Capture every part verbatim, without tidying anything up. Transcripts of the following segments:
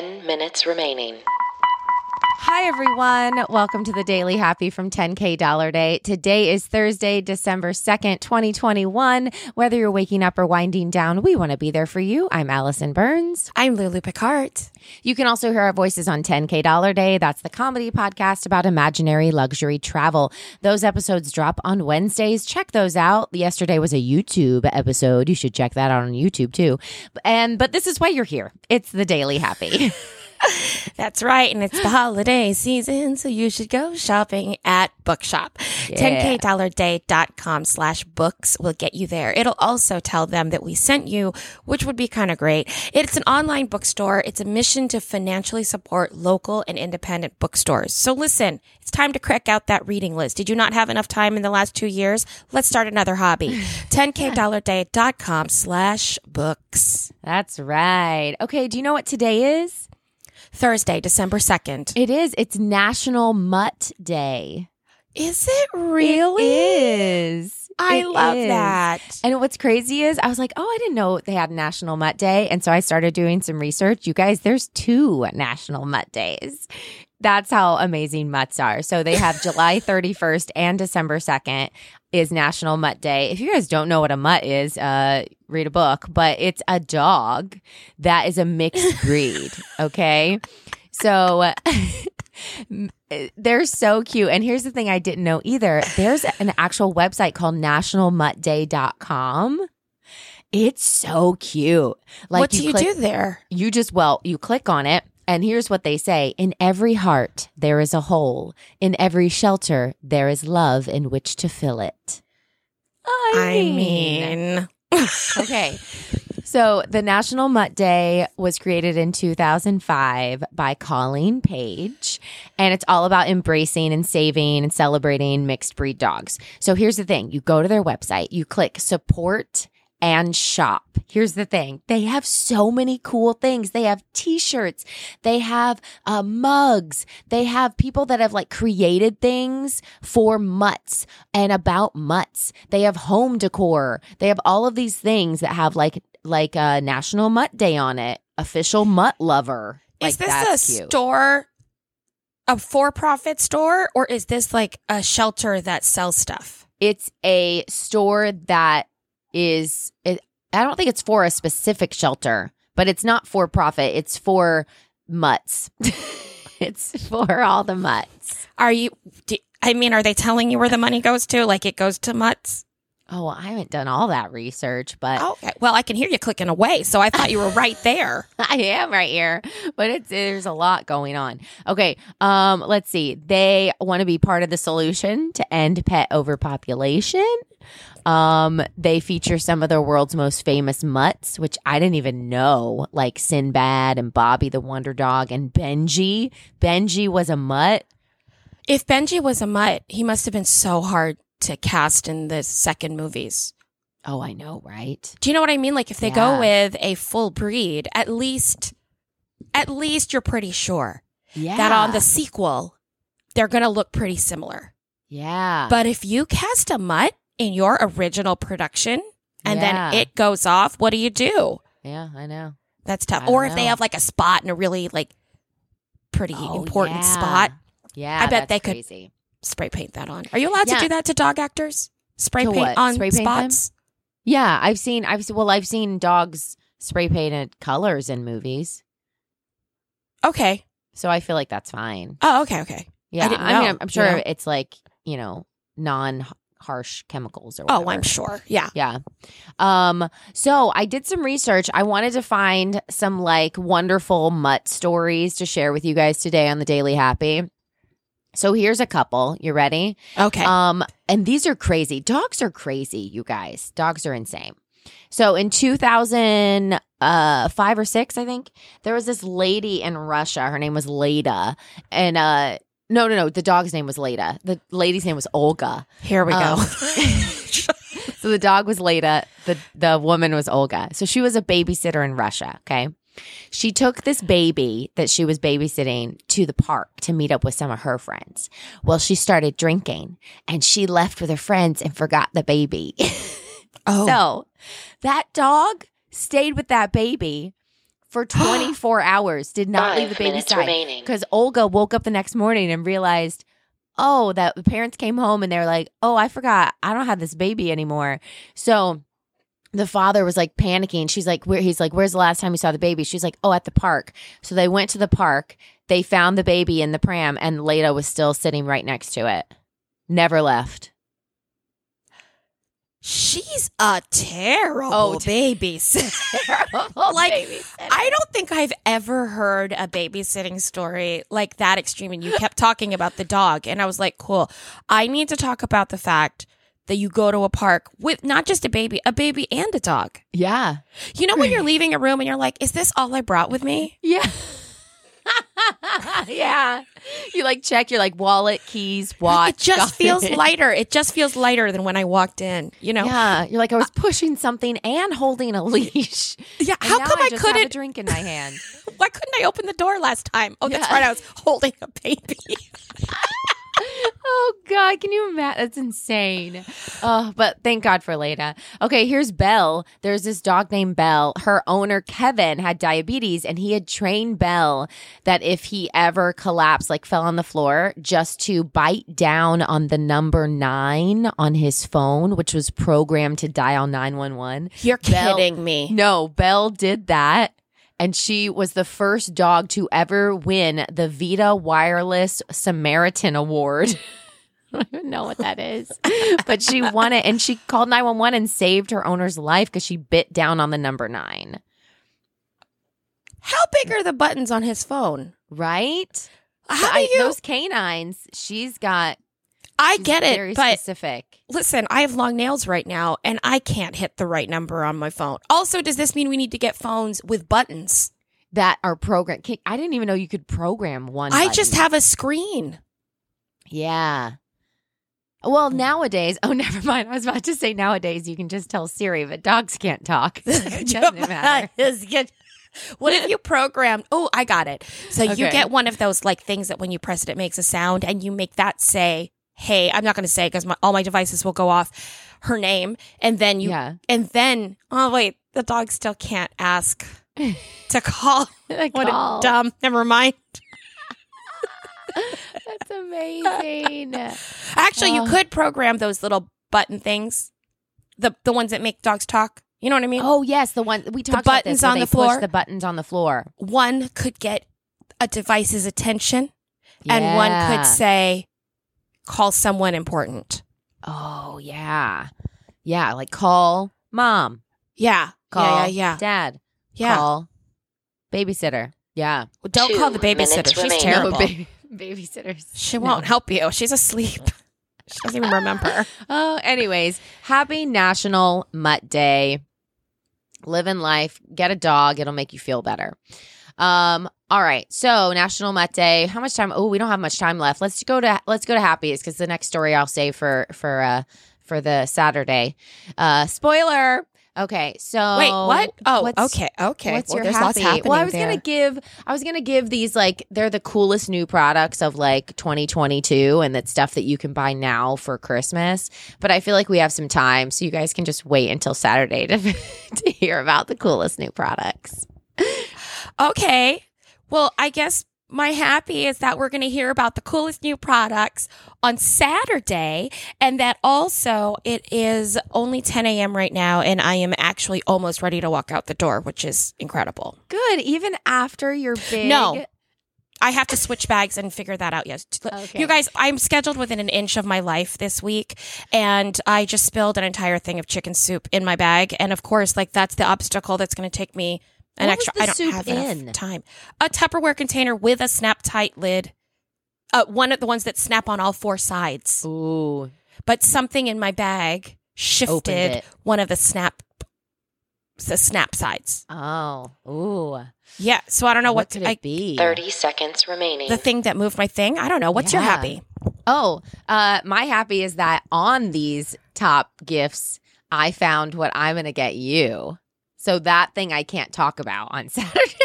ten minutes remaining. Hi, everyone. Welcome to the Daily Happy from ten K Dollar Day. Today is Thursday, December second, twenty twenty-one. Whether you're waking up or winding down, we want to be there for you. I'm Allison Burns. I'm Lulu Picard. You can also hear our voices on ten K Dollar Day. That's the comedy podcast about imaginary luxury travel. Those episodes drop on Wednesdays. Check those out. Yesterday was a YouTube episode. You should check that out on YouTube, too. And But this is why you're here. It's the Daily Happy. That's right, and it's the holiday season, so you should go shopping at Bookshop. Yeah. ten K dollar day dot com slash books will get you there. It'll also tell them that we sent you, which would be kind of great. It's an online bookstore. It's a mission to financially support local and independent bookstores. So listen, it's time to crack out that reading list. Did you not have enough time in the last two years? Let's start another hobby. ten K dollar day dot com slash books. That's right. Okay, do you know what today is? Thursday, December second. It is. It's National Mutt Day. Is it really? It is. I it love is. that. And what's crazy is I was like, oh, I didn't know they had National Mutt Day. And so I started doing some research. You guys, there's two National Mutt Days. That's how amazing mutts are. So they have July thirty-first and December second is National Mutt Day. If you guys don't know what a mutt is, uh, read a book. But it's a dog that is a mixed breed, okay? So they're so cute. And here's the thing I didn't know either. There's an actual website called national mutt day dot com. It's so cute. Like, what do you, you click, do there? You just, well, you click on it. And here's what they say. In every heart, there is a hole. In every shelter, there is love in which to fill it. I, I mean. mean. Okay. So the National Mutt Day was created in two thousand five by Colleen Page. And it's all about embracing and saving and celebrating mixed breed dogs. So here's the thing. You go to their website. You click support and shop. Here's the thing. They have so many cool things. They have t-shirts. They have uh, mugs. They have people that have like created things for mutts and about mutts. They have home decor. They have all of these things that have like like a National Mutt Day on it. Official Mutt Lover. Like, is this that's a cute. store, a for-profit store, or is this like a shelter that sells stuff? It's a store that is it, I don't think it's for a specific shelter, but it's not for profit. It's for mutts. It's for all the mutts. Are you, do, I mean, are they telling you where the money goes to? Like it goes to mutts? Oh, well, I haven't done all that research, but. Oh, okay. Well, I can hear you clicking away, so I thought you were right there. I am right here, but it's, there's a lot going on. Okay, um, let's see. They want to be part of the solution to end pet overpopulation. Um, they feature some of the world's most famous mutts, which I didn't even know, like Sinbad and Bobby the Wonder Dog and Benji. Benji was a mutt. If Benji was a mutt, he must have been so hard to cast in the second movies. Oh, I know, right? Do you know what I mean? Like if they yeah. go with a full breed, at least, at least you're pretty sure yeah. that on the sequel, they're going to look pretty similar. Yeah. But if you cast a mutt in your original production and yeah. then it goes off, what do you do? Yeah, I know. That's tough. I or if know. they have like a spot in a really like pretty oh, important yeah. spot. Yeah, I bet that's they could. Crazy. Spray paint that on. Are you allowed yeah. to do that to dog actors? Spray to paint what? on spray paint spots? Them? Yeah, I've seen I've well I've seen dogs spray painted colors in movies. Okay. So I feel like that's fine. Oh, okay, okay. Yeah. I, didn't know. I mean I'm, I'm sure yeah. it's like, you know, non harsh chemicals or whatever. Oh, I'm sure. Yeah. Yeah. Um, so I did some research. I wanted to find some like wonderful mutt stories to share with you guys today on the Daily Happy. So here's a couple. You ready? Okay. Um, and these are crazy. Dogs are crazy, you guys. Dogs are insane. So in two thousand five or six, I think, there was this lady in Russia. Her name was Leda. And uh, no, no, no. The dog's name was Leda. The lady's name was Olga. Here we um, go. So the dog was Leda. The, the woman was Olga. So she was a babysitter in Russia, okay? She took this baby that she was babysitting to the park to meet up with some of her friends. Well, she started drinking, and she left with her friends and forgot the baby. Oh. So that dog stayed with that baby for twenty-four hours, did not Five leave the baby's side. Because Olga woke up the next morning and realized, oh, that the parents came home and they're like, oh, I forgot. I don't have this baby anymore. So the father was like panicking. She's like, where? He's like, where's the last time you saw the baby? She's like, oh, at the park. So they went to the park. They found the baby in the pram and Leda was still sitting right next to it. Never left. She's a terrible oh, t- babysitter. Like, babysitter. I don't think I've ever heard a babysitting story like that extreme. And you kept talking about the dog. And I was like, cool. I need to talk about the fact that you go to a park with not just a baby, a baby and a dog. Yeah. You know when you're leaving a room and you're like, is this all I brought with me? Yeah. Yeah. You like check your like wallet, keys, watch. It just feels it. lighter. It just feels lighter than when I walked in, you know? Yeah. You're like, I was pushing something and holding a leash. Yeah. And how come I, I just couldn't have a drink in my hand? Why couldn't I open the door last time? Oh, that's yeah. right. I was holding a baby. Oh, God. Can you imagine? That's insane. Oh, but thank God for Leda. Okay, here's Belle. There's this dog named Belle. Her owner, Kevin, had diabetes, and he had trained Belle that if he ever collapsed, like fell on the floor, just to bite down on the number nine on his phone, which was programmed to dial nine one one. You're Belle, kidding me. No, Belle did that. And she was the first dog to ever win the Vita Wireless Samaritan Award. I don't even know what that is. But she won it. And she called nine one one and saved her owner's life because she bit down on the number nine. How big are the buttons on his phone? Right? How do you- I, those canines, she's got... I She's get it, very but specific. Listen, I have long nails right now, and I can't hit the right number on my phone. Also, does this mean we need to get phones with buttons that are programmed? I didn't even know you could program one. I button. just have a screen. Yeah. Well, nowadays, oh, never mind. I was about to say nowadays you can just tell Siri, but dogs can't talk. So it doesn't matter. What if you programmed? Oh, I got it. So okay. You get one of those like things that when you press it, it makes a sound, and you make that say. Hey, I'm not going to say because all my devices will go off her name. And then you, yeah. and then, oh, wait, the dog still can't ask to call. What call. a dumb, never mind. That's amazing. Actually, oh. You could program those little button things, the the ones that make dogs talk. You know what I mean? Oh, yes. The one we talked the about this, on the floor. Push the buttons on the floor. One could get a device's attention yeah. and one could say, call someone important. Oh, yeah. Yeah, like call mom. Yeah. Call yeah, yeah, yeah. dad. Yeah. Call babysitter. Yeah. Well, don't Two call the babysitter. She's terrible. No, baby- babysitters. She won't no. help you. She's asleep. She doesn't even remember. Oh, anyways. Happy National Mutt Day. Living life. Get a dog. It'll make you feel better. Um. All right. So National Mutt Day. How much time? Oh, we don't have much time left. Let's go to let's go to happiest because the next story I'll save for for uh for the Saturday. Uh, spoiler. Okay. So wait. What? Oh. Okay. Okay. What's well, your there's happy? Lots happening well, I was there. gonna give. I was gonna give these like they're the coolest new products of like twenty twenty-two and that stuff that you can buy now for Christmas. But I feel like we have some time, so you guys can just wait until Saturday to to hear about the coolest new products. Okay. Well, I guess my happy is that we're going to hear about the coolest new products on Saturday and that also it is only ten a.m. right now and I am actually almost ready to walk out the door, which is incredible. Good. Even after your big... No. I have to switch bags and figure that out. Yes. Okay. You guys, I'm scheduled within an inch of my life this week and I just spilled an entire thing of chicken soup in my bag. And of course, like that's the obstacle that's going to take me... An what extra. I don't have in? enough time. A Tupperware container with a snap tight lid. Uh, one of the ones that snap on all four sides. Ooh! But something in my bag shifted one of the snap, the snap sides. Oh! Ooh! Yeah. So I don't know what, what could it I, be. Thirty seconds remaining. The thing that moved my thing. I don't know. What's yeah. your happy? Oh, uh, my happy is that on these top gifts, I found what I'm going to get you. So that thing I can't talk about on Saturday.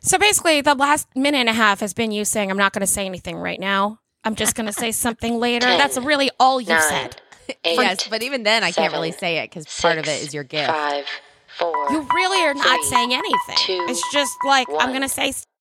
So basically, the last minute and a half has been you saying, I'm not going to say anything right now. I'm just going to say something later. Ten, That's really all you've nine, said. Eight, yes, but even then, I seven, can't really say it because part of it is your gift. Five, four, you really are not three, saying anything. Two, it's just like, one. I'm going to say stuff.